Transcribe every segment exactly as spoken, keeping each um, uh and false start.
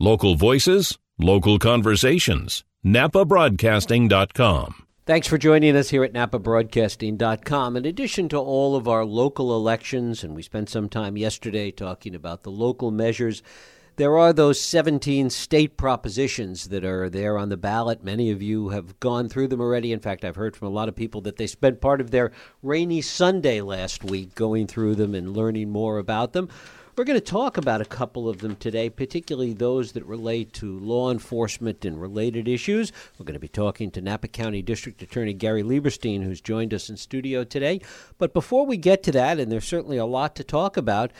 Local voices, local conversations. Napa Broadcasting dot com. Thanks for joining us here at Napa Broadcasting dot com. In addition to all of our local elections, and we spent some time yesterday talking about the local measures, there are those seventeen state propositions that are there on the ballot. Many of you have gone through them already. In fact, I've heard from a lot of people that they spent part of their rainy Sunday last week going through them and learning more about them. We're going to talk about a couple of them today, particularly those that relate to law enforcement and related issues. We're going to be talking to Napa County District Attorney Gary Lieberstein, who's joined us in studio today. But before we get to that, and there's certainly a lot to talk about,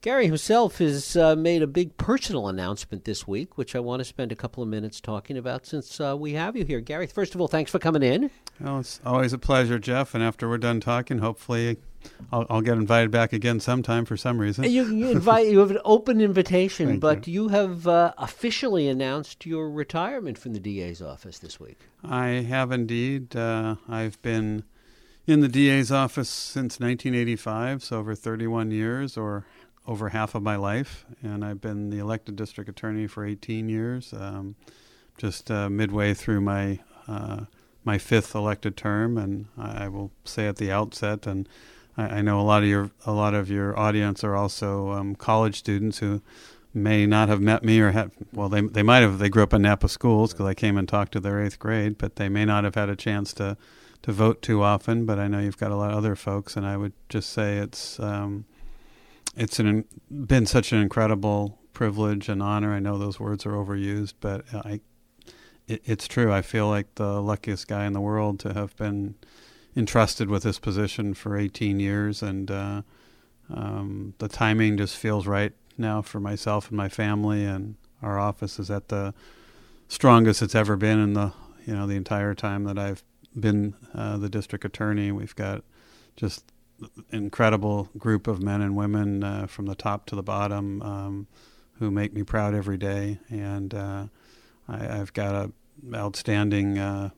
Gary himself has uh, made a big personal announcement this week, which I want to spend a couple of minutes talking about since uh, we have you here. Gary, first of all, thanks for coming in. Well, it's always a pleasure, Jeff. And after we're done talking, hopefully I'll, I'll get invited back again sometime for some reason. You, you, invite, you have an open invitation, but you, you have uh, officially announced your retirement from the D A's office this week. I have indeed. Uh, I've been in the D A's office since nineteen eighty-five, so over thirty-one years or over half of my life, and I've been the elected district attorney for eighteen years, um, just uh, midway through my uh, my fifth elected term. And I will say at the outset, and I, I know a lot of your a lot of your audience are also um, college students who may not have met me or had, well, they they might have, they grew up in Napa schools because I came and talked to their eighth grade, but they may not have had a chance to, to vote too often. But I know you've got a lot of other folks, and I would just say it's... Um, It's an, been such an incredible privilege and honor. I know those words are overused, but I, it, it's true. I feel like the luckiest guy in the world to have been entrusted with this position for eighteen years, and uh, um, the timing just feels right now for myself and my family, and our office is at the strongest it's ever been in the you know the entire time that I've been uh, the district attorney. We've got just incredible group of men and women uh, from the top to the bottom um, who make me proud every day. And uh, I, I've got a outstanding uh,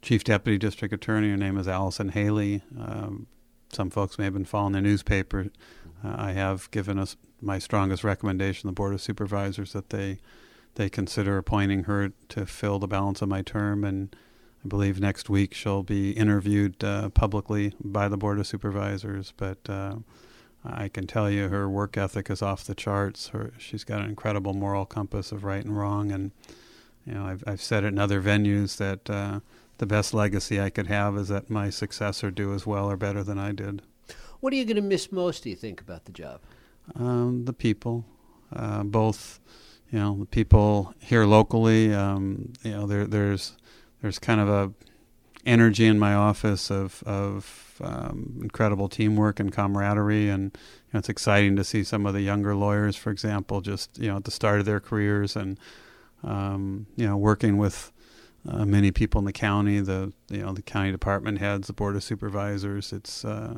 chief deputy district attorney. Her name is Allison Haley. Um, some folks may have been following the newspaper. Uh, I have given us my strongest recommendation to the Board of Supervisors that they they consider appointing her to fill the balance of my term, and I believe next week she'll be interviewed uh, publicly by the Board of Supervisors, but uh, I can tell you her work ethic is off the charts. Her, she's got an incredible moral compass of right and wrong, and you know I've, I've said in other venues that uh, the best legacy I could have is that my successor do as well or better than I did. What are you going to miss most, do you think, about the job? Um, the people, uh, both, you know, the people here locally. Um, you know, there there's There's kind of a energy in my office of of um, incredible teamwork and camaraderie, and you know, it's exciting to see some of the younger lawyers, for example, just you know at the start of their careers, and um, you know working with uh, many people in the county, the you know the county department heads, the Board of Supervisors. It's uh,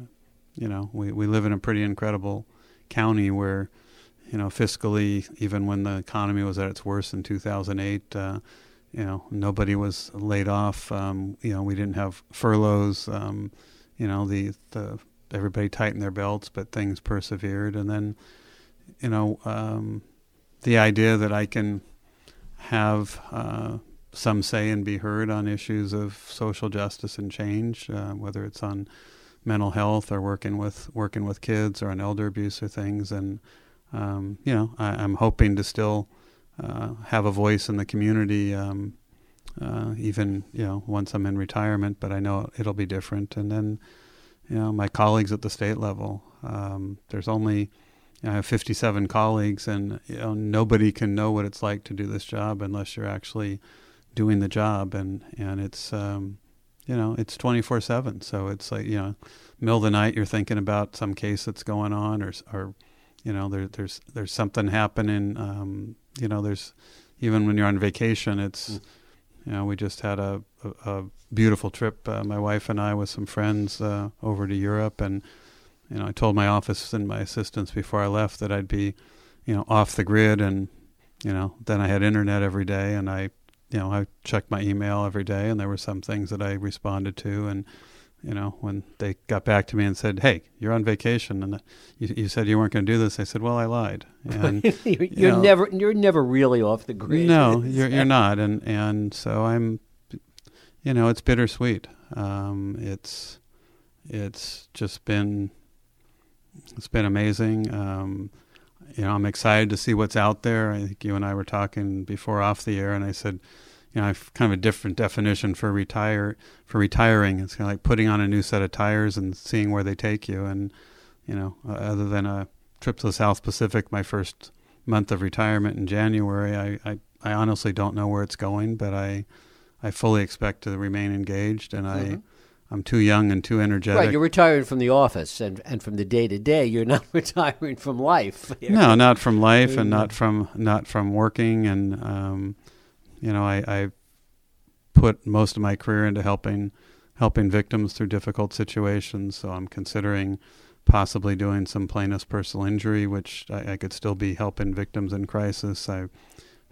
you know we, we live in a pretty incredible county where you know fiscally, even when the economy was at its worst in two thousand eight. Uh, You know, nobody was laid off. Um, you know, we didn't have furloughs. Um, you know, the, the everybody tightened their belts, but things persevered. And then, you know, um, the idea that I can have uh, some say and be heard on issues of social justice and change, uh, whether it's on mental health or working with working with kids or on elder abuse or things. And um, you know, I, I'm hoping to still Uh, have a voice in the community, um, uh, even, you know, once I'm in retirement, but I know it'll be different. And then, you know, my colleagues at the state level, um, there's only, you know, I have fifty-seven colleagues, and, you know, nobody can know what it's like to do this job unless you're actually doing the job. And, and it's, um, you know, it's twenty-four seven. So it's like, you know, middle of the night, you're thinking about some case that's going on, or, or, you know, there, there's, there's something happening, um, You know, there's even when you're on vacation, it's, you know, we just had a, a, a beautiful trip, uh, my wife and I, with some friends uh, over to Europe. And, you know, I told my office and my assistants before I left that I'd be, you know, off the grid. And, you know, then I had internet every day, and I, you know, I checked my email every day, and there were some things that I responded to. And you know, when they got back to me and said, hey, you're on vacation and you, you said you weren't going to do this. I said, well, I lied. And, you're you know, never you're never really off the grid. No, you're, you're not. And, and so I'm, you know, it's bittersweet. Um, it's it's just been, it's been amazing. Um, you know, I'm excited to see what's out there. I think you and I were talking before off the air and I said, you know, I've kind of a different definition for retire for retiring. It's kind of like putting on a new set of tires and seeing where they take you. And, you know, other than a trip to the South Pacific, my first month of retirement in January, I, I, I honestly don't know where it's going, but I I fully expect to remain engaged. And mm-hmm. I, I'm too young and too energetic. Right, you're retiring from the office and, and from the day-to-day. You're not retiring from life. No, not from life and not from not from working and... um You know, I, I put most of my career into helping helping victims through difficult situations, so I'm considering possibly doing some plaintiff's personal injury, which I, I could still be helping victims in crisis. I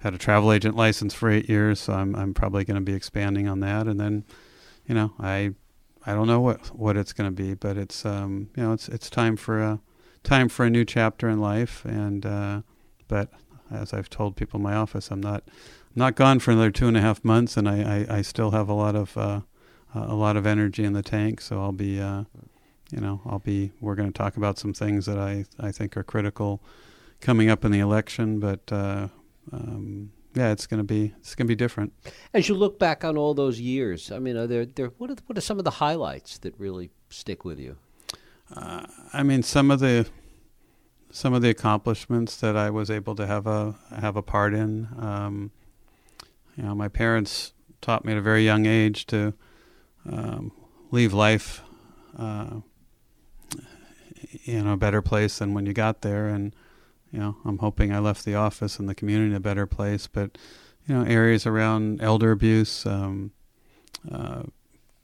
had a travel agent license for eight years, so I'm I'm probably going to be expanding on that. And then, you know, I I don't know what, what it's going to be, but it's um you know it's it's time for a time for a new chapter in life. And uh, but as I've told people in my office, I'm not. Not gone for another two and a half months, and I, I, I still have a lot of uh, a lot of energy in the tank. So I'll be, uh, you know, I'll be. We're going to talk about some things that I, I think are critical coming up in the election. But uh, um, yeah, it's going to be it's going to be different. As you look back on all those years, I mean, are there there what are what are some of the highlights that really stick with you? Uh, I mean, some of the some of the accomplishments that I was able to have a have a part in. Um, You know, my parents taught me at a very young age to um, leave life, uh, you know, a better place than when you got there. And, you know, I'm hoping I left the office and the community a better place. But, you know, areas around elder abuse, um, uh,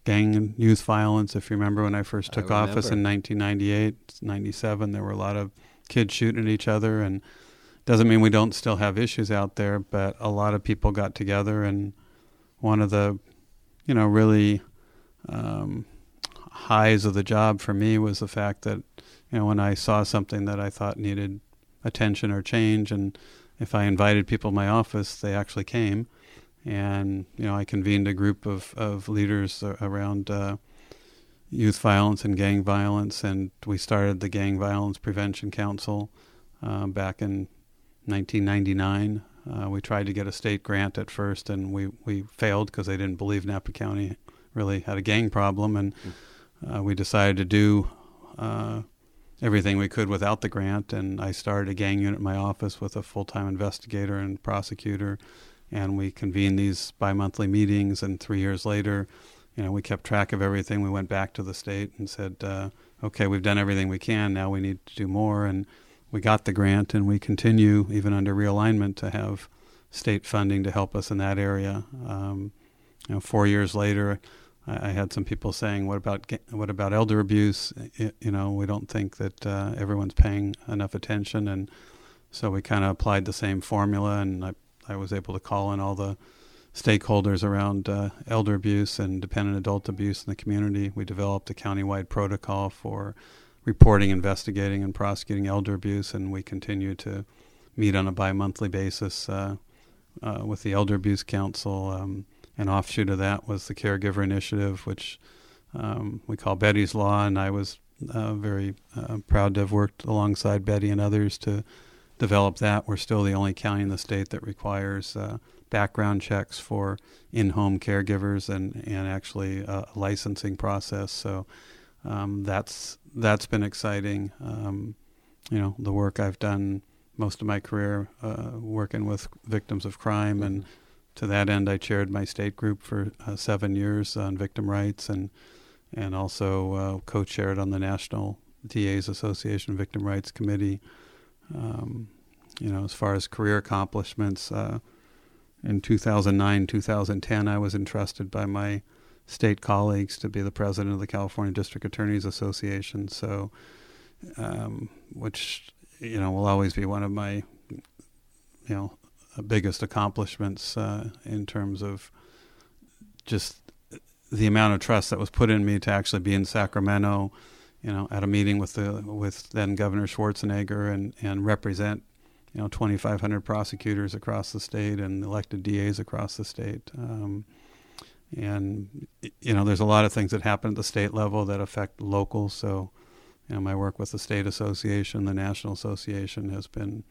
gang and youth violence. If you remember when I first took I office in nineteen ninety-eight, ninety-seven, there were a lot of kids shooting at each other. And doesn't mean we don't still have issues out there, but a lot of people got together, and one of the, you know, really um, highs of the job for me was the fact that, you know, when I saw something that I thought needed attention or change, and if I invited people to my office, they actually came. And, you know, I convened a group of, of leaders around uh, youth violence and gang violence, and we started the Gang Violence Prevention Council uh, back in nineteen ninety-nine. Uh, we tried to get a state grant at first, and we, we failed because they didn't believe Napa County really had a gang problem. And uh, we decided to do uh, everything we could without the grant. And I started a gang unit in my office with a full-time investigator and prosecutor. And we convened these bi-monthly meetings. And three years later, you know, we kept track of everything. We went back to the state and said, uh, okay, we've done everything we can. Now we need to do more. And we got the grant, and we continue, even under realignment, to have state funding to help us in that area. Um, you know, four years later, I, I had some people saying, what about what about elder abuse? It, you know, we don't think that uh, everyone's paying enough attention. And so we kind of applied the same formula, and I, I was able to call in all the stakeholders around uh, elder abuse and dependent adult abuse in the community. We developed a countywide protocol for reporting, investigating, and prosecuting elder abuse, and we continue to meet on a bi-monthly basis uh, uh, with the Elder Abuse Council. Um, an offshoot of that was the Caregiver Initiative, which um, we call Betty's Law, and I was uh, very uh, proud to have worked alongside Betty and others to develop that. We're still the only county in the state that requires uh, background checks for in-home caregivers and, and actually a licensing process. So um, that's that's been exciting. Um, you know, the work I've done most of my career uh, working with victims of crime. And to that end, I chaired my state group for uh, seven years on victim rights and and also uh, co-chaired on the National D A's Association Victim Rights Committee. Um, you know, as far as career accomplishments, uh, in two thousand nine, two thousand ten, I was entrusted by my state colleagues to be the president of the California District Attorneys Association, so um, which, you know, will always be one of my, you know, biggest accomplishments uh, in terms of just the amount of trust that was put in me to actually be in Sacramento, you know, at a meeting with the with then Governor Schwarzenegger and, and represent, you know, twenty-five hundred prosecutors across the state and elected D As across the state. Um, and, you know, there's a lot of things that happen at the state level that affect locals. So, you know, my work with the state association, the National Association, has been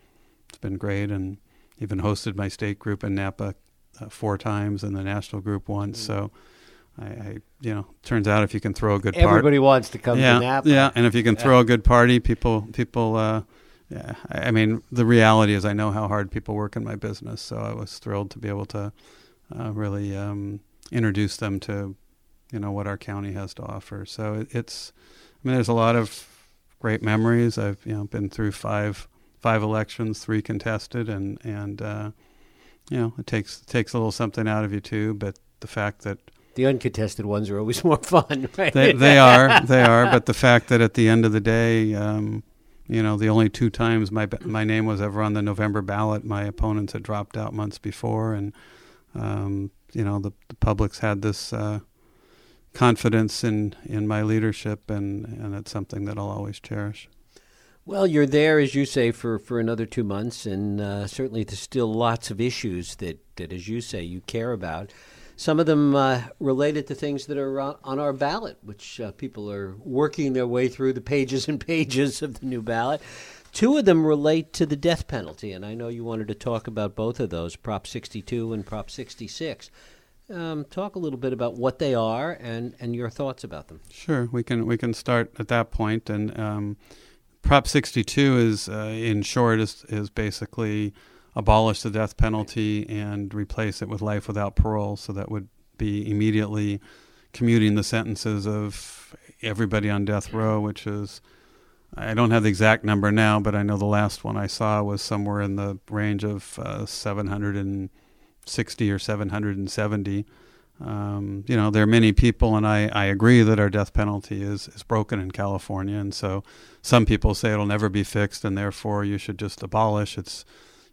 it's been great, and even hosted my state group in Napa uh, four times and the national group once. Mm-hmm. So, I, I you know, turns out if you can throw a good party, everybody wants to come yeah, to Napa. Yeah, and if you can yeah. throw a good party, people people. Uh, yeah, I, I mean, the reality is I know how hard people work in my business, so I was thrilled to be able to uh, really um, introduce them to, you know, what our county has to offer. So it, it's. I mean, there's a lot of great memories. I've you know been through five five elections, three contested, and and uh, you know it takes it takes a little something out of you too. But the fact that the uncontested ones are always more fun, right? They, they are, they are. But the fact that at the end of the day, um, you know, the only two times my my name was ever on the November ballot, my opponents had dropped out months before, and um, you know the, the public's had this. Uh, confidence in, in my leadership, and, and it's something that I'll always cherish. Well, you're there, as you say, for, for another two months, and uh, certainly there's still lots of issues that, that, as you say, you care about. Some of them uh, related to things that are on our ballot, which uh, people are working their way through the pages and pages of the new ballot. Two of them relate to the death penalty, and I know you wanted to talk about both of those, Prop sixty-two and Prop sixty-six. Um, talk a little bit about what they are and, and your thoughts about them. Sure, we can we can start at that point. And um, Prop sixty-two is, uh, in short, is is basically abolish the death penalty and replace it with life without parole. So that would be immediately commuting the sentences of everybody on death row, which is, I don't have the exact number now, but I know the last one I saw was somewhere in the range of uh, seven hundred and sixty or seven hundred seventy. Um, you know, there are many people, and I, I agree that our death penalty is, is broken in California. And so some people say it'll never be fixed, and therefore you should just abolish. It's,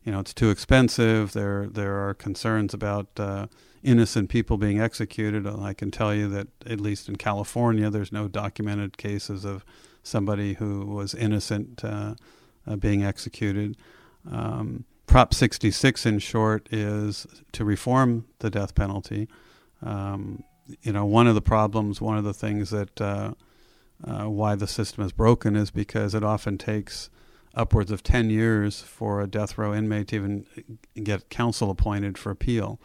you know, it's too expensive. There, there are concerns about uh, innocent people being executed. And I can tell you that at least in California, there's no documented cases of somebody who was innocent uh, uh, being executed. Um, Prop sixty-six, in short, is to reform the death penalty. Um, you know, one of the problems, one of the things that uh, uh, why the system is broken is because it often takes upwards of ten years for a death row inmate to even get counsel appointed for appeal.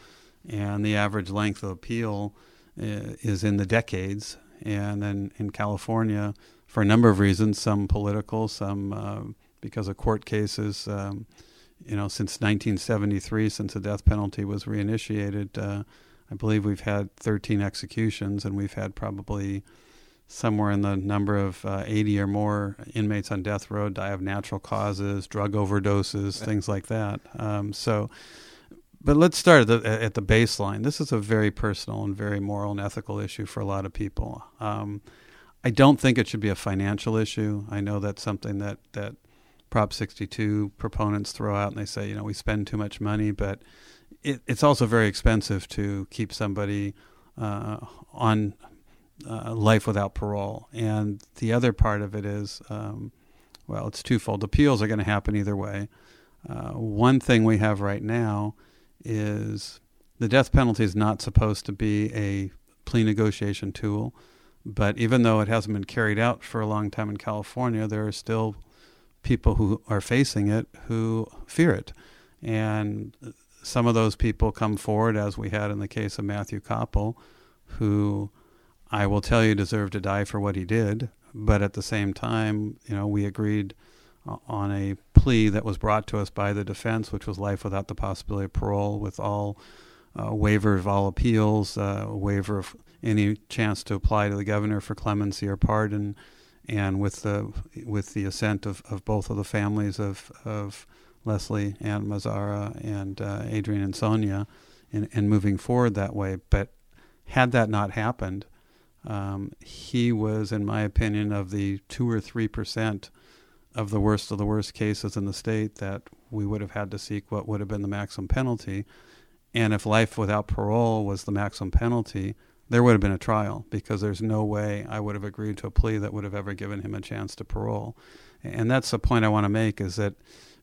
And the average length of appeal is in the decades. And then in California, for a number of reasons, some political, some uh, because of court cases, um, you know, since nineteen seventy-three, since the death penalty was reinitiated, uh, I believe we've had thirteen executions, and we've had probably somewhere in the number of uh, eighty or more inmates on death row die of natural causes, drug overdoses, right. Things like that. Um, so, but let's start at the, at the baseline. This is a very personal and very moral and ethical issue for a lot of people. Um, I don't think it should be a financial issue. I know that's something that, that Prop sixty-two proponents throw out, and they say, you know, we spend too much money, but it, it's also very expensive to keep somebody uh, on uh, life without parole. And the other part of it is, um, well, it's twofold. Appeals are going to happen either way. Uh, one thing we have right now is the death penalty is not supposed to be a plea negotiation tool, but even though it hasn't been carried out for a long time in California, there are still people who are facing it who fear it. And some of those people come forward, as we had in the case of Matthew Koppel, who I will tell you deserved to die for what he did. But at the same time, you know, we agreed on a plea that was brought to us by the defense, which was life without the possibility of parole, with all uh, waiver of all appeals, uh, waiver of any chance to apply to the governor for clemency or pardon, and with the with the assent of, of both of the families of, of Leslie and Mazzara and uh, Adrian and Sonia, and, and moving forward that way. But had that not happened, um, he was, in my opinion, of the two or three percent of the worst of the worst cases in the state that we would have had to seek what would have been the maximum penalty. And if life without parole was the maximum penalty, there would have been a trial, because there's no way I would have agreed to a plea that would have ever given him a chance to parole. And that's the point I want to make, is that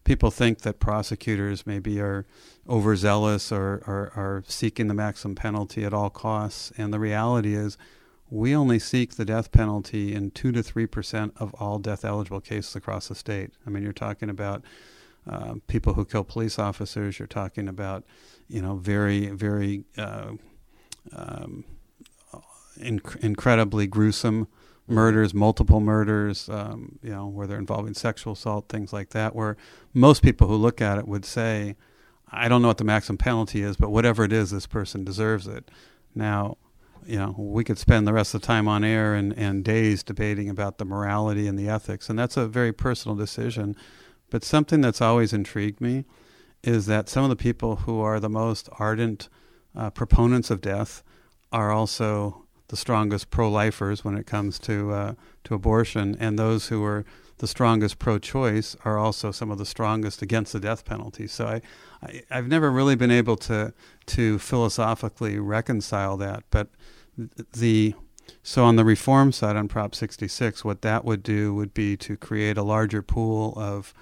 people think that prosecutors maybe are overzealous or are, are seeking the maximum penalty at all costs. And the reality is we only seek the death penalty in two to three percent of all death eligible cases across the state. I mean, you're talking about uh, people who kill police officers. You're talking about, you know, very, very uh, um, inc- incredibly gruesome murders, multiple murders, um, you know, where they're involving sexual assault, things like that, where most people who look at it would say, I don't know what the maximum penalty is, but whatever it is, this person deserves it. Now, you know, we could spend the rest of the time on air and, and days debating about the morality and the ethics, and that's a very personal decision. But something that's always intrigued me is that some of the people who are the most ardent uh, proponents of death are also the strongest pro-lifers when it comes to uh, to abortion, and those who are the strongest pro-choice are also some of the strongest against the death penalty. So I, I I've never really been able to to philosophically reconcile that. But the so on the reform side, on Prop sixty-six, what that would do would be to create a larger pool of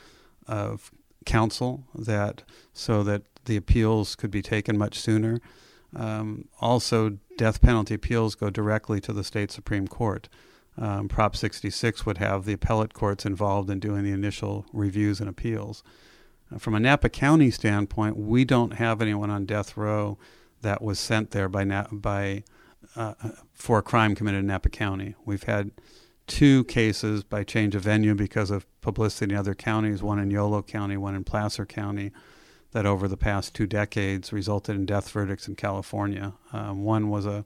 of counsel, that so that the appeals could be taken much sooner. Um, also, death penalty appeals go directly to the state Supreme Court. Um, Prop sixty-six would have the appellate courts involved in doing the initial reviews and appeals. Uh, from a Napa County standpoint, we don't have anyone on death row that was sent there by Na- by uh, for a crime committed in Napa County. We've had two cases by change of venue because of publicity in other counties, one in Yolo County, one in Placer County, that over the past two decades resulted in death verdicts in California. Um, one was a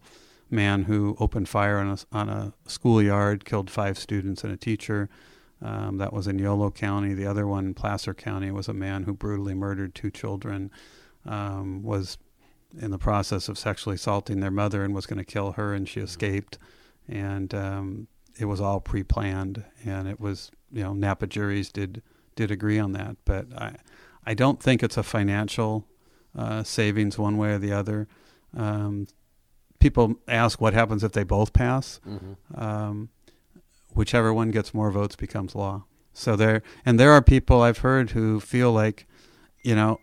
man who opened fire on a, on a schoolyard, killed five students and a teacher. Um, that was in Yolo County. The other one in Placer County was a man who brutally murdered two children, um, was in the process of sexually assaulting their mother and was going to kill her, and she escaped. And um, it was all pre-planned. And it was, you know, Napa juries did did agree on that. But I I don't think it's a financial uh, savings one way or the other. Um, people ask what happens if they both pass. Mm-hmm. Um, whichever one gets more votes becomes law. So there, and there are people I've heard who feel like, you know,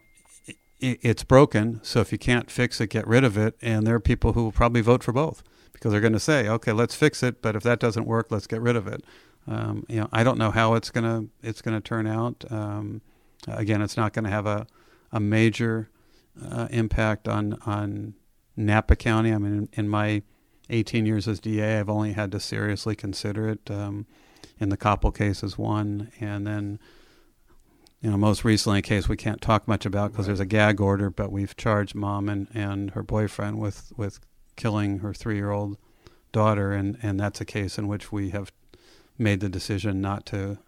it, it's broken. So if you can't fix it, get rid of it. And there are people who will probably vote for both, because they're going to say, okay, let's fix it, but if that doesn't work, let's get rid of it. Um, you know, I don't know how it's gonna it's gonna turn out. Um, Again, it's not going to have a, a major uh, impact on, on Napa County. I mean, in, in my eighteen years as D A, I've only had to seriously consider it. Um, in the Koppel case is one. And then, you know, most recently a case we can't talk much about because right. There's a gag order, but we've charged mom and, and her boyfriend with, with killing her three-year-old daughter. And, and that's a case in which we have made the decision not to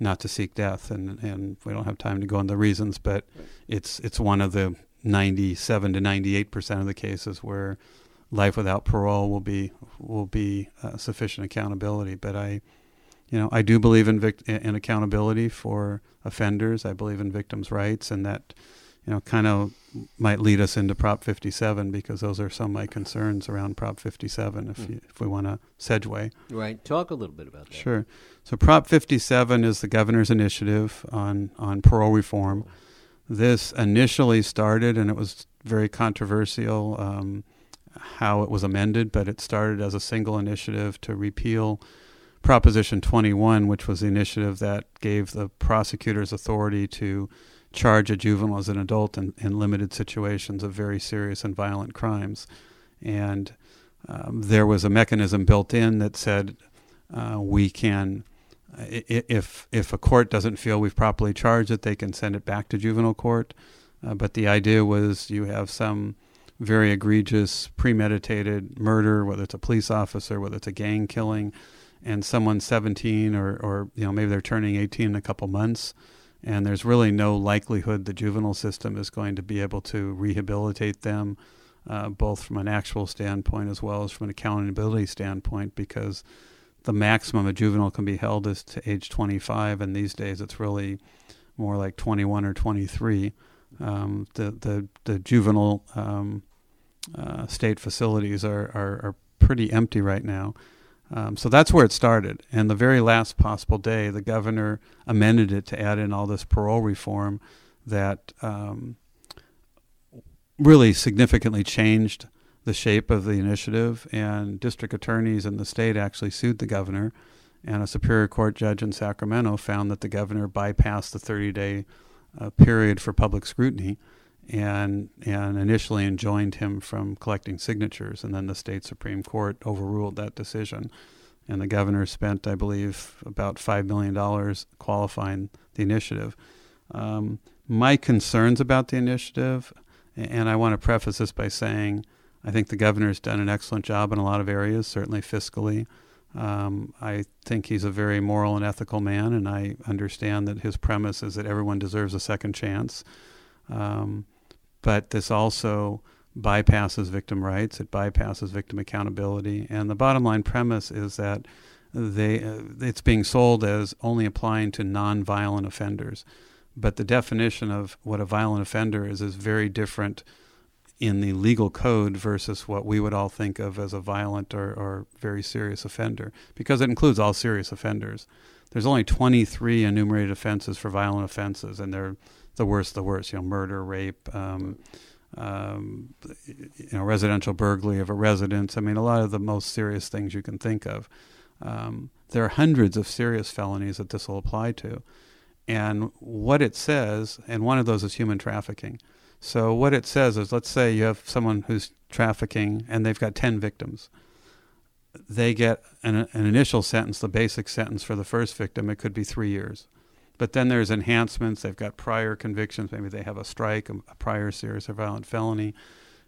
not to seek death, and, and we don't have time to go into the reasons, but it's it's one of the ninety-seven to ninety-eight percent of the cases where life without parole will be will be uh, sufficient accountability. But I, you know, I do believe in vict- in accountability for offenders. I believe in victims' rights, and that, you know, kind of might lead us into Prop fifty-seven, because those are some of my concerns around Prop fifty-seven, if, you, if we want to segue. Right. Talk a little bit about that. Sure. So Prop fifty-seven is the governor's initiative on, on parole reform. This initially started, and it was very controversial um, how it was amended, but it started as a single initiative to repeal Proposition twenty-one, which was the initiative that gave the prosecutors authority to charge a juvenile as an adult in, in limited situations of very serious and violent crimes. And um, there was a mechanism built in that said uh, we can, if if a court doesn't feel we've properly charged it, they can send it back to juvenile court. Uh, but the idea was you have some very egregious premeditated murder, whether it's a police officer, whether it's a gang killing, and someone's seventeen or, or you know, maybe they're turning eighteen in a couple months, and there's really no likelihood the juvenile system is going to be able to rehabilitate them, uh, both from an actual standpoint as well as from an accountability standpoint, because the maximum a juvenile can be held is to age twenty-five, and these days it's really more like twenty-one or twenty-three. Um, the, the, the juvenile um, uh, state facilities are, are, are pretty empty right now. Um, so that's where it started. And the very last possible day, the governor amended it to add in all this parole reform that um, really significantly changed the shape of the initiative. And district attorneys in the state actually sued the governor. And a Superior Court judge in Sacramento found that the governor bypassed the thirty-day uh, period for public scrutiny and and initially enjoined him from collecting signatures. And then the state Supreme Court overruled that decision. And the governor spent, I believe, about five million dollars qualifying the initiative. Um, my concerns about the initiative, and I want to preface this by saying I think the governor's done an excellent job in a lot of areas, certainly fiscally. Um, I think he's a very moral and ethical man, and I understand that his premise is that everyone deserves a second chance. Um, but this also bypasses victim rights, it bypasses victim accountability, and the bottom line premise is that they uh, it's being sold as only applying to non-violent offenders. But the definition of what a violent offender is is very different in the legal code versus what we would all think of as a violent or, or very serious offender, because it includes all serious offenders. There's only twenty-three enumerated offenses for violent offenses, and they're the worst, the worst, you know, murder, rape, um, um, you know, residential burglary of a residence. I mean, a lot of the most serious things you can think of. Um, there are hundreds of serious felonies that this will apply to. And what it says, and one of those is human trafficking. So what it says is, let's say you have someone who's trafficking and they've got ten victims. They get an, an initial sentence, the basic sentence for the first victim, it could be three years. But then there's enhancements. They've got prior convictions. Maybe they have a strike, a prior serious or violent felony,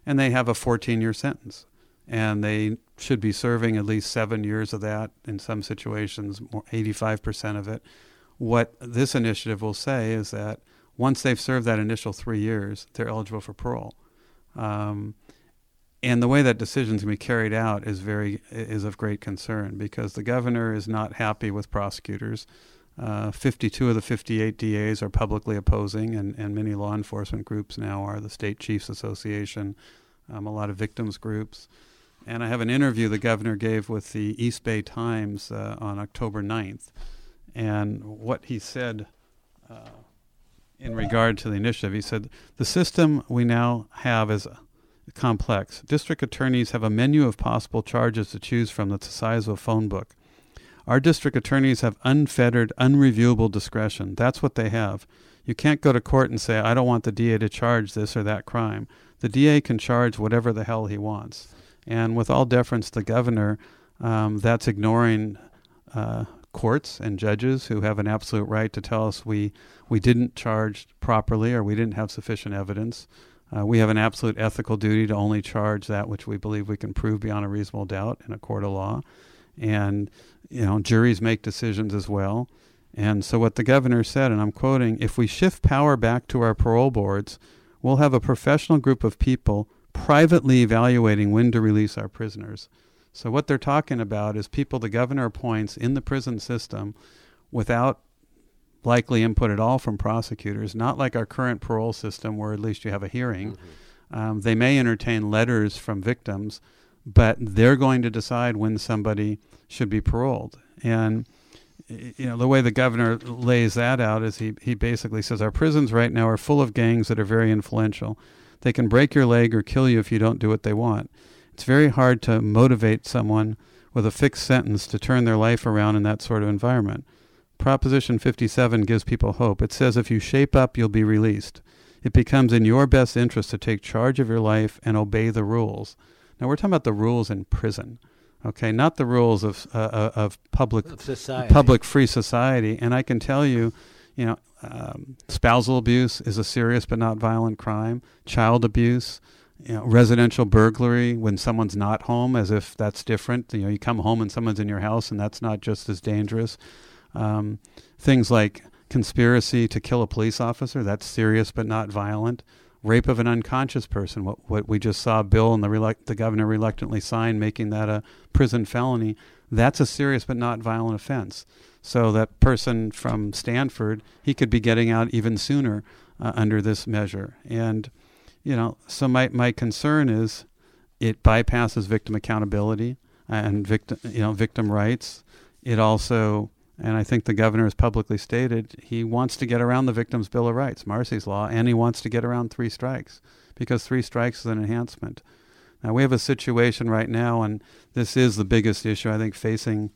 and they have a fourteen-year sentence. And they should be serving at least seven years of that, in some situations, more, eighty-five percent of it. What this initiative will say is that once they've served that initial three years, they're eligible for parole. Um, and the way that decision's going to be carried out is very is of great concern, because the governor is not happy with prosecutors. Uh, fifty-two of the fifty-eight D As are publicly opposing, and, and many law enforcement groups now are, the State Chiefs Association, um, a lot of victims groups. And I have an interview the governor gave with the East Bay Times uh, on October ninth. And what he said uh, in regard to the initiative, he said, "The system we now have is complex. District attorneys have a menu of possible charges to choose from that's the size of a phone book. Our district attorneys have unfettered, unreviewable discretion. That's what they have. You can't go to court and say, I don't want the D A to charge this or that crime. The D A can charge whatever the hell he wants." And with all deference to the governor, um, that's ignoring uh, courts and judges who have an absolute right to tell us we, we didn't charge properly or we didn't have sufficient evidence. Uh, we have an absolute ethical duty to only charge that which we believe we can prove beyond a reasonable doubt in a court of law. And, you know, juries make decisions as well. And so what the governor said, and I'm quoting, "If we shift power back to our parole boards, we'll have a professional group of people privately evaluating when to release our prisoners." So what they're talking about is people the governor appoints in the prison system without likely input at all from prosecutors, not like our current parole system where at least you have a hearing. Mm-hmm. Um, they may entertain letters from victims, but they're going to decide when somebody should be paroled. And, you know, the way the governor lays that out is he, he basically says, our prisons right now are full of gangs that are very influential. They can break your leg or kill you if you don't do what they want. It's very hard to motivate someone with a fixed sentence to turn their life around in that sort of environment. Proposition fifty-seven gives people hope. It says if you shape up, you'll be released. It becomes in your best interest to take charge of your life and obey the rules. Now, we're talking about the rules in prison, okay? Not the rules of uh, of public society. public free society. And I can tell you, you know, um, spousal abuse is a serious but not violent crime. Child abuse, you know, residential burglary when someone's not home, as if that's different. You know, you come home and someone's in your house, and that's not just as dangerous. Um, things like conspiracy to kill a police officer, that's serious but not violent. Rape of an unconscious person, what what we just saw Bill and the relec- the governor reluctantly signed, making that a prison felony, that's a serious but not violent offense. So that person from Stanford, he could be getting out even sooner uh, under this measure. And, you know, so my, my concern is it bypasses victim accountability. and victim, you know, victim rights. It also, and I think the governor has publicly stated, he wants to get around the Victims' Bill of Rights, Marcy's Law, and he wants to get around three strikes, because three strikes is an enhancement. Now, we have a situation right now, and this is the biggest issue, I think, facing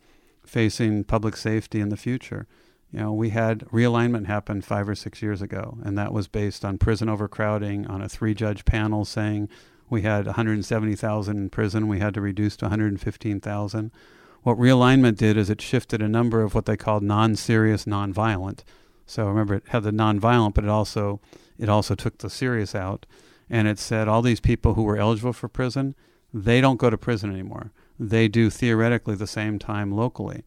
facing public safety in the future. You know, we had realignment happen five or six years ago, and that was based on prison overcrowding, on a three-judge panel saying we had one hundred seventy thousand in prison, we had to reduce to one hundred fifteen thousand. What realignment did is it shifted a number of what they called non-serious, non-violent. So remember, it had the non-violent, but it also it also took the serious out. And it said all these people who were eligible for prison, they don't go to prison anymore. They do theoretically the same time locally.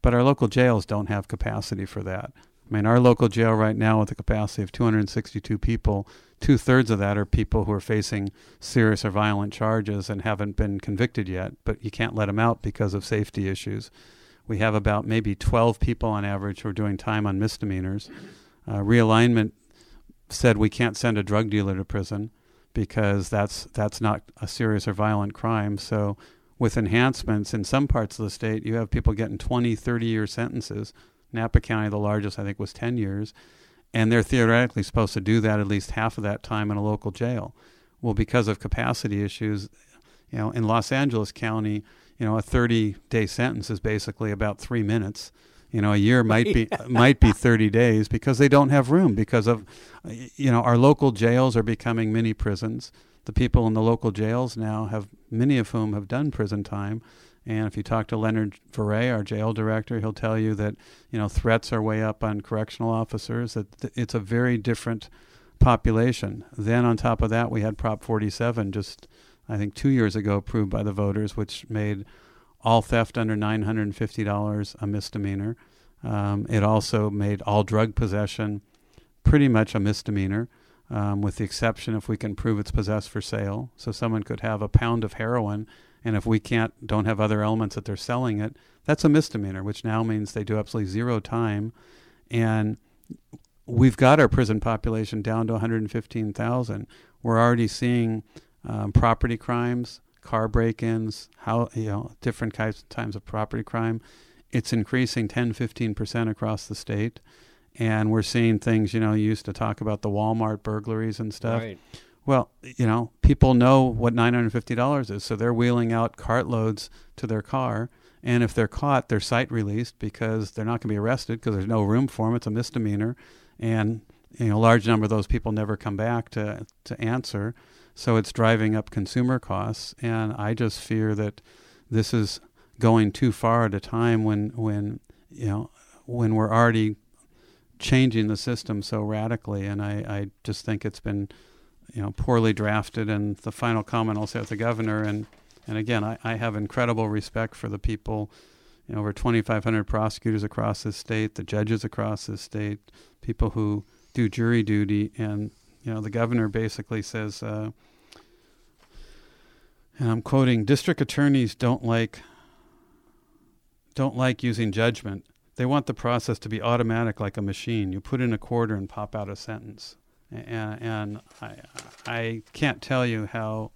But our local jails don't have capacity for that. I mean, our local jail right now with a capacity of two hundred sixty-two people, two-thirds of that are people who are facing serious or violent charges and haven't been convicted yet, but you can't let them out because of safety issues. We have about maybe twelve people on average who are doing time on misdemeanors. Uh, realignment said we can't send a drug dealer to prison because that's that's not a serious or violent crime. So with enhancements in some parts of the state, you have people getting twenty, thirty-year sentences. Napa County, the largest, I think, was ten years. And they're theoretically supposed to do that at least half of that time in a local jail. Well, because of capacity issues, you know, in Los Angeles County, you know, a thirty-day sentence is basically about three minutes. You know, a year might be might be thirty days because they don't have room because of, you know, our local jails are becoming mini prisons. The people in the local jails now have, many of whom have done prison time. And if you talk to Leonard Verret, our jail director, he'll tell you that, you know, threats are way up on correctional officers, that th- it's a very different population. Then on top of that, we had Prop forty-seven just, I think, two years ago approved by the voters, which made all theft under nine hundred fifty dollars a misdemeanor. Um, it also made all drug possession pretty much a misdemeanor, um, with the exception if we can prove it's possessed for sale. So someone could have a pound of heroin, and if we can't, don't have other elements that they're selling it, that's a misdemeanor, which now means they do absolutely zero time. And we've got our prison population down to one hundred fifteen thousand. We're already seeing um, property crimes, car break-ins, how, you know, different types times of property crime. It's increasing ten, fifteen percent across the state. And we're seeing things, you know, you used to talk about the Walmart burglaries and stuff. Right. Well, you know, people know what nine hundred fifty dollars is, so they're wheeling out cartloads to their car, and if they're caught, they're sight released because they're not going to be arrested because there's no room for them. It's a misdemeanor, and, you know, a large number of those people never come back to, to answer, so it's driving up consumer costs, and I just fear that this is going too far at a time when, when you know, when we're already changing the system so radically, and I, I just think it's been, you know, poorly drafted. And the final comment I'll say with the governor, and, and again, I, I have incredible respect for the people, you know, over twenty-five hundred prosecutors across this state, the judges across this state, people who do jury duty. And, you know, the governor basically says, uh, and I'm quoting, district attorneys don't like, don't like using judgment. They want the process to be automatic like a machine. You put in a quarter and pop out a sentence. And, and I, I can't tell you how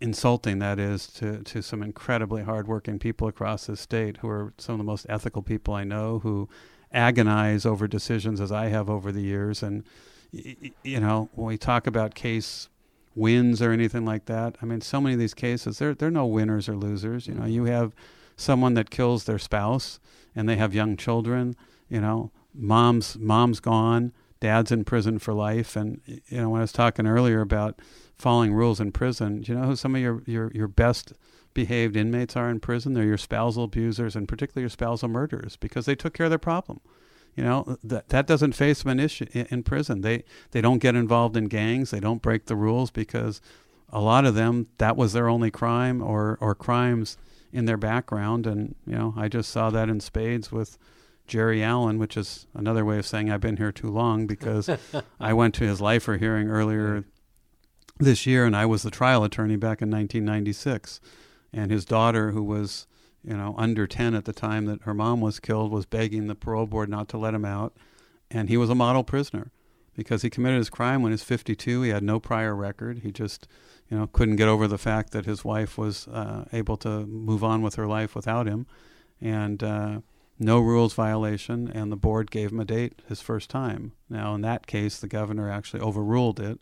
insulting that is to, to some incredibly hardworking people across this state who are some of the most ethical people I know, who agonize over decisions as I have over the years. And, you know, when we talk about case wins or anything like that, I mean, so many of these cases, there there are no winners or losers. You know, you have someone that kills their spouse and they have young children, you know, mom's mom's gone. Dad's in prison for life. And, you know, when I was talking earlier about following rules in prison, do you know who some of your, your, your best behaved inmates are in prison? They're your spousal abusers, and particularly your spousal murderers, because they took care of their problem. You know, that that doesn't face them an issue in, in prison. They, they don't get involved in gangs. They don't break the rules because a lot of them, that was their only crime or, or crimes in their background. And, you know, I just saw that in spades with Jerry Allen, which is another way of saying I've been here too long, because I went to his lifer hearing earlier this year, and I was the trial attorney back in nineteen ninety-six. And his daughter, who was, you know, under ten at the time that her mom was killed, was begging the parole board not to let him out. And he was a model prisoner because he committed his crime when he was fifty-two. He had no prior record. He just, you know, couldn't get over the fact that his wife was uh, able to move on with her life without him. And uh, no rules violation, and the board gave him a date his first time. Now, in that case, the governor actually overruled it.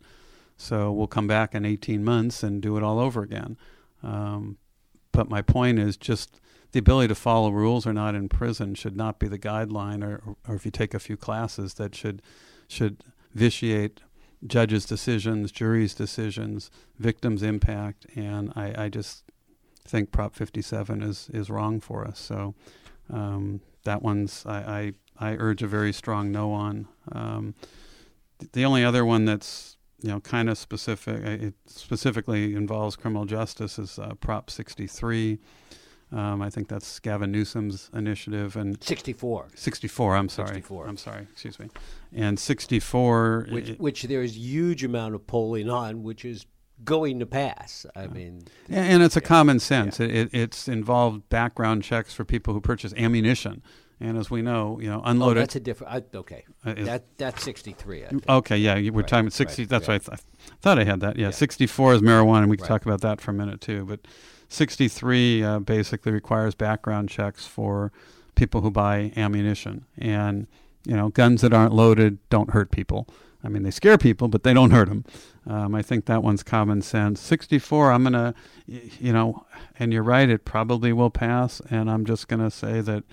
So we'll come back in eighteen months and do it all over again. Um, but my point is just the ability to follow rules or not in prison should not be the guideline, or, or if you take a few classes, that should should vitiate judges' decisions, juries' decisions, victims' impact. And I, I just think Prop fifty-seven is, is wrong for us. So um, that one's, I, I, I urge a very strong no on. Um, the only other one that's, you know, kind of specific, it specifically involves criminal justice, is uh, Prop sixty-three. Um, I think that's Gavin Newsom's initiative. And sixty-four. sixty-four, I'm sorry. sixty-four. I'm sorry, excuse me. And sixty-four. Which, it, which there is huge amount of polling on, which is going to pass. I yeah. mean. Yeah, and it's a yeah. common sense. Yeah. It, it It's involved background checks for people who purchase ammunition. And as we know, you know, unloaded. Oh, that's a different. I, okay, uh, is, that that's sixty-three. I think. Okay, yeah, you were right, talking about sixty. Right, that's right. Why I, th- I thought I had that. Yeah, yeah, sixty-four is marijuana, and we can right. talk about that for a minute too. But sixty-three uh, basically requires background checks for people who buy ammunition, and you know, guns that aren't loaded don't hurt people. I mean, they scare people, but they don't hurt them. Um, I think that one's common sense. sixty-four, I'm gonna, you know, and you're right, it probably will pass, and I'm just gonna say that.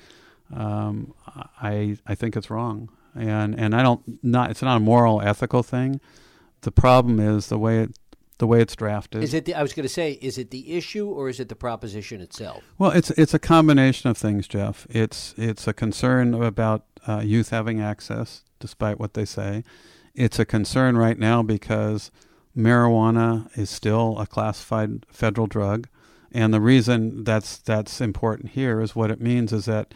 Um, I I think it's wrong, and and I don't not it's not a moral ethical thing. The problem is the way it the way it's drafted. Is it? The, I was going to say, is it the issue or is it the proposition itself? Well, it's it's a combination of things, Jeff. It's it's a concern about uh, youth having access, despite what they say. It's a concern right now because marijuana is still a classified federal drug, and the reason that's that's important here is what it means is that.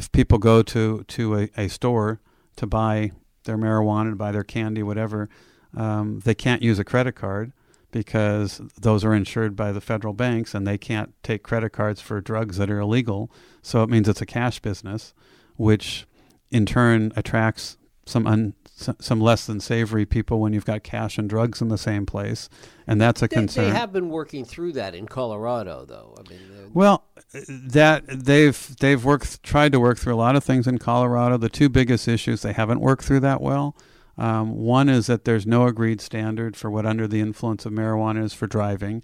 If people go to, to a, a store to buy their marijuana, to buy their candy, whatever, um, they can't use a credit card because those are insured by the federal banks, and they can't take credit cards for drugs that are illegal. So it means it's a cash business, which in turn attracts some un, some less than savory people when you've got cash and drugs in the same place, and that's a they, concern. They have been working through that in Colorado, though. I mean, well, that they've they've worked tried to work through a lot of things in Colorado. The two biggest issues they haven't worked through that well. Um, one is that there's no agreed standard for what under the influence of marijuana is for driving,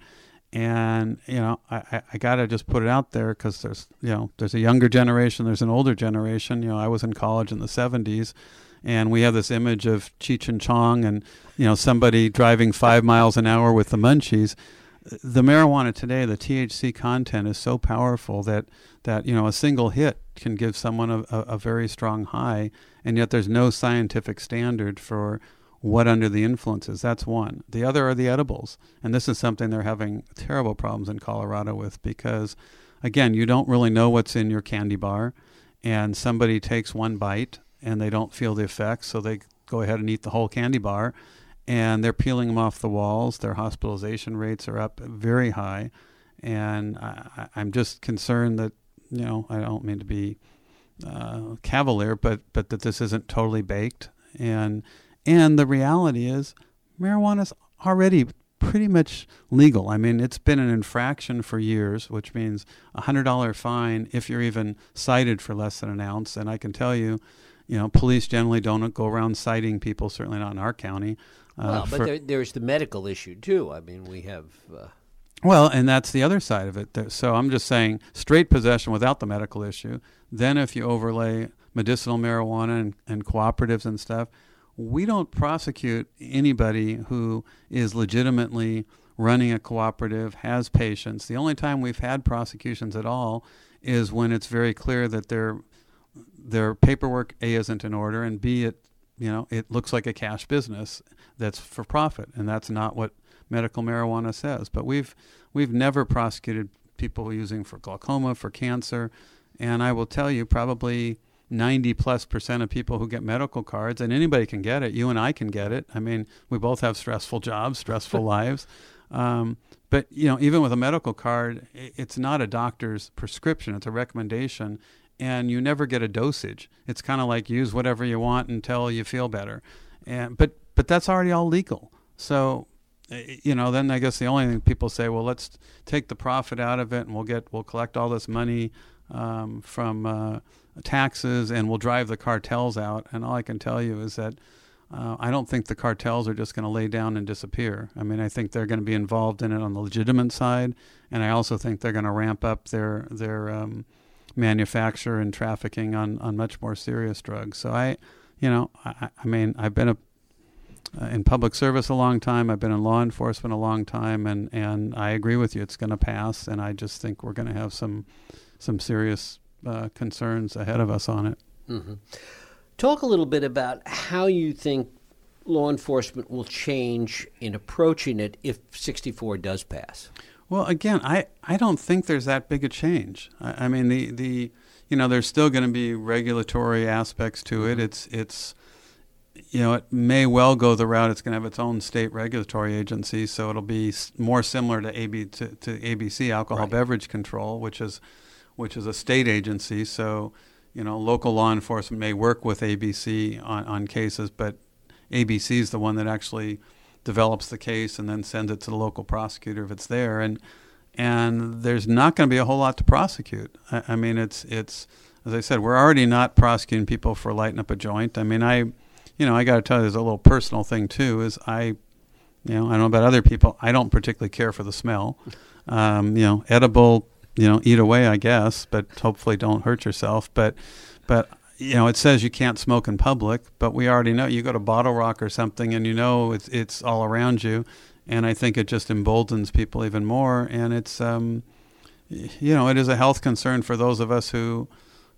and you know I, I gotta just put it out there because there's you know there's a younger generation, there's an older generation. You know, I was in college in the seventies. And we have this image of Cheech and Chong and, you know, somebody driving five miles an hour with the munchies. The marijuana today, the T H C content is so powerful that, that you know, a single hit can give someone a, a, a very strong high. And yet there's no scientific standard for what under the influence is. That's one. The other are the edibles. And this is something they're having terrible problems in Colorado with because, again, you don't really know what's in your candy bar. And somebody takes one bite and they don't feel the effects, so they go ahead and eat the whole candy bar, and they're peeling them off the walls. Their hospitalization rates are up very high, and I, I'm just concerned that, you know, I don't mean to be uh, cavalier, but but that this isn't totally baked. And and the reality is marijuana's already pretty much legal. I mean, it's been an infraction for years, which means a one hundred dollars fine if you're even cited for less than an ounce, and I can tell you, you know, police generally don't go around citing people, certainly not in our county. Uh, well, but for, there, there's the medical issue, too. I mean, we have... Uh... Well, and that's the other side of it. So I'm just saying straight possession without the medical issue. Then if you overlay medicinal marijuana and, and cooperatives and stuff, we don't prosecute anybody who is legitimately running a cooperative, has patients. The only time we've had prosecutions at all is when it's very clear that they're... their paperwork A isn't in order, and B it you know it looks like a cash business that's for profit, and that's not what medical marijuana says. But we've we've never prosecuted people using for glaucoma, for cancer, and I will tell you probably ninety plus percent of people who get medical cards, and anybody can get it. You and I can get it. I mean, we both have stressful jobs, stressful lives. Um, but you know, even with a medical card, it's not a doctor's prescription; it's a recommendation. And you never get a dosage. It's kind of like use whatever you want until you feel better. And but but that's already all legal. So, you know, then I guess the only thing people say, well, let's take the profit out of it, and we'll get, we'll collect all this money um, from uh, taxes, and we'll drive the cartels out. And all I can tell you is that uh, I don't think the cartels are just going to lay down and disappear. I mean, I think they're going to be involved in it on the legitimate side, and I also think they're going to ramp up their their um, manufacture and trafficking on on much more serious drugs. So I, you know, I, I mean, I've been a Uh, in public service a long time. I've been in law enforcement a long time, and, and I agree with you. It's going to pass, and I just think we're going to have some some serious uh, concerns ahead of us on it. Mm-hmm. Talk a little bit about how you think law enforcement will change in approaching it if sixty-four does pass. Well, again, I, I don't think there's that big a change. I, I mean, the, the you know, there's still going to be regulatory aspects to it. It's it's you know, it may well go the route it's going to have its own state regulatory agency, so it'll be more similar to A B to, to A B C alcohol right. beverage control, which is which is a state agency. So, you know, local law enforcement may work with A B C on, on cases, but A B C is the one that actually develops the case and then sends it to the local prosecutor if it's there. And and there's not going to be a whole lot to prosecute. I, I mean, it's it's as I said, we're already not prosecuting people for lighting up a joint. I mean, I. You know, I got to tell you, there's a little personal thing, too, is I, you know, I don't know about other people. I don't particularly care for the smell. Um, you know, edible, you know, eat away, I guess, but hopefully don't hurt yourself. But, but you know, it says you can't smoke in public, but we already know. You go to Bottle Rock or something, and you know it's it's all around you. And I think it just emboldens people even more. And it's, um, you know, it is a health concern for those of us who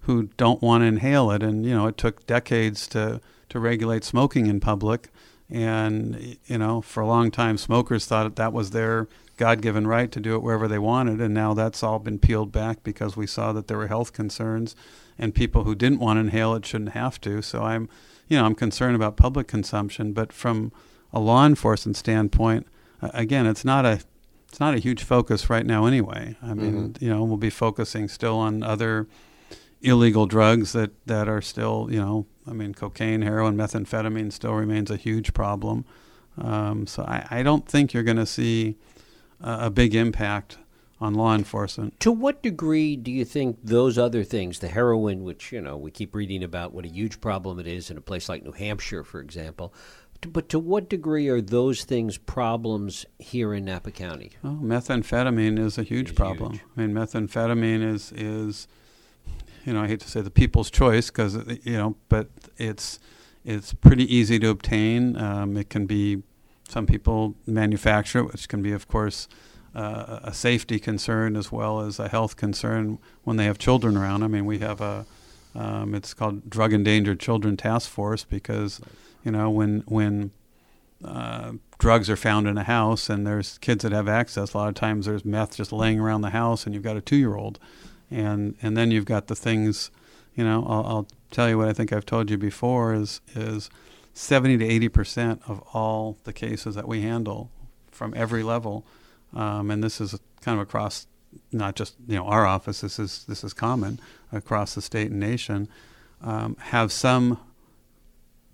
who don't want to inhale it. And, you know, it took decades to... to regulate smoking in public, and you know, for a long time smokers thought that, that was their God-given right to do it wherever they wanted, and now that's all been peeled back because we saw that there were health concerns, and people who didn't want to inhale it shouldn't have to. So I'm, you know, I'm concerned about public consumption, but from a law enforcement standpoint, again, it's not a it's not a huge focus right now anyway. I mean, mm-hmm. you know, we'll be focusing still on other illegal drugs that, that are still, you know, I mean, cocaine, heroin, methamphetamine still remains a huge problem. Um, so I, I don't think you're going to see a, a big impact on law enforcement. To what degree do you think those other things, the heroin, which, you know, we keep reading about what a huge problem it is in a place like New Hampshire, for example, but to what degree are those things problems here in Napa County? Oh, methamphetamine is a huge is problem. Huge. I mean, methamphetamine is... is You know, I hate to say the people's choice because, you know, but it's it's pretty easy to obtain. Um, it can be, some people manufacture it, which can be, of course, uh, a safety concern as well as a health concern when they have children around. I mean, we have a, um, it's called Drug Endangered Children Task Force because, you know, when, when uh, drugs are found in a house and there's kids that have access, a lot of times there's meth just laying around the house and you've got a two-year-old. And and then you've got the things, you know, I'll, I'll tell you what I think I've told you before is is seventy to eighty percent of all the cases that we handle from every level, um, and this is kind of across not just, you know, our office, this is, this is common across the state and nation, um, have some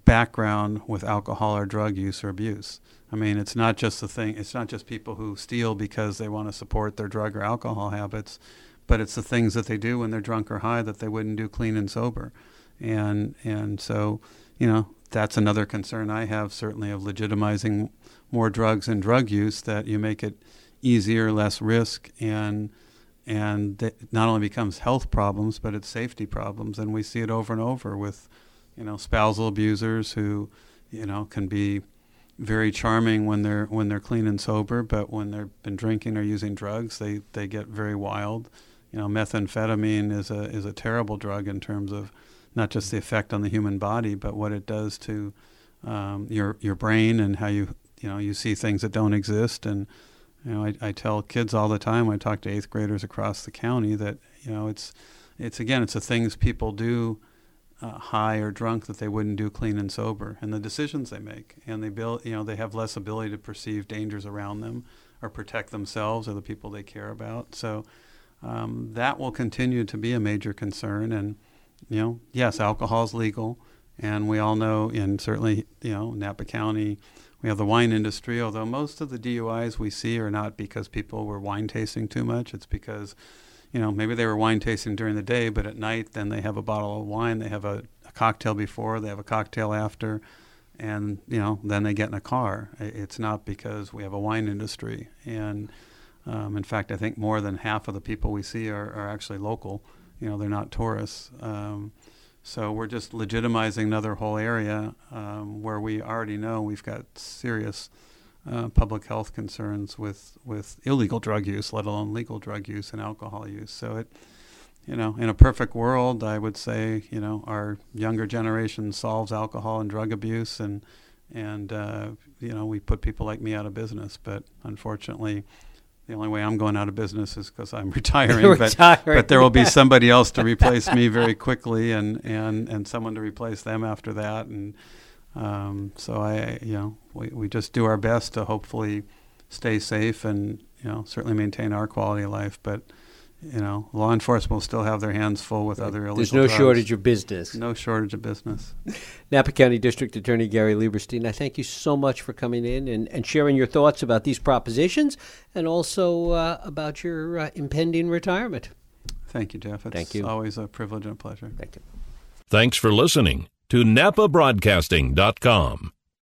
background with alcohol or drug use or abuse. I mean, it's not just the thing, it's not just people who steal because they want to support their drug or alcohol habits, but it's the things that they do when they're drunk or high that they wouldn't do clean and sober. And and so, you know, that's another concern I have, certainly, of legitimizing more drugs and drug use, that you make it easier, less risk, and and it not only becomes health problems, but it's safety problems. And we see it over and over with, you know, spousal abusers who, you know, can be very charming when they're when they're clean and sober, but when they've been drinking or using drugs, they, they get very wild. You know, methamphetamine is a is a terrible drug in terms of not just the effect on the human body, but what it does to um, your your brain and how you you know you see things that don't exist. And you know, I, I tell kids all the time when I talk to eighth graders across the county that you know it's it's again it's the things people do uh, high or drunk that they wouldn't do clean and sober, and the decisions they make, and they build you know they have less ability to perceive dangers around them or protect themselves or the people they care about. So. Um, that will continue to be a major concern. And, you know, yes, alcohol is legal And we all know, in certainly, you know, Napa County, we have the wine industry, although most of the D U Is we see are not because people were wine tasting too much. It's because, you know, maybe they were wine tasting during the day, but at night then they have a bottle of wine, they have a, a cocktail before, they have a cocktail after, and, you know, then they get in a car. It's not because we have a wine industry. And um, in fact, I think more than half of the people we see are, are actually local. You know, they're not tourists. Um, So we're just legitimizing another whole area um, where we already know we've got serious uh, public health concerns with, with illegal drug use, let alone legal drug use and alcohol use. So it, you know, in a perfect world, I would say, you know, our younger generation solves alcohol and drug abuse, and and uh, you know, we put people like me out of business. But unfortunately, the only way I'm going out of business is because I'm retiring, retiring. But, but there will be somebody else to replace me very quickly, and, and, and someone to replace them after that. And um, so I, you know, we, we just do our best to hopefully stay safe and, you know, certainly maintain our quality of life. But, you know, law enforcement will still have their hands full with other illegal drugs. There's no drugs. shortage of business. No shortage of business. Napa County District Attorney Gary Lieberstein, I thank you so much for coming in and, and sharing your thoughts about these propositions and also uh, about your uh, impending retirement. Thank you, Jeff. It's thank you. always a privilege and a pleasure. Thank you. Thanks for listening to Napa Broadcasting dot com.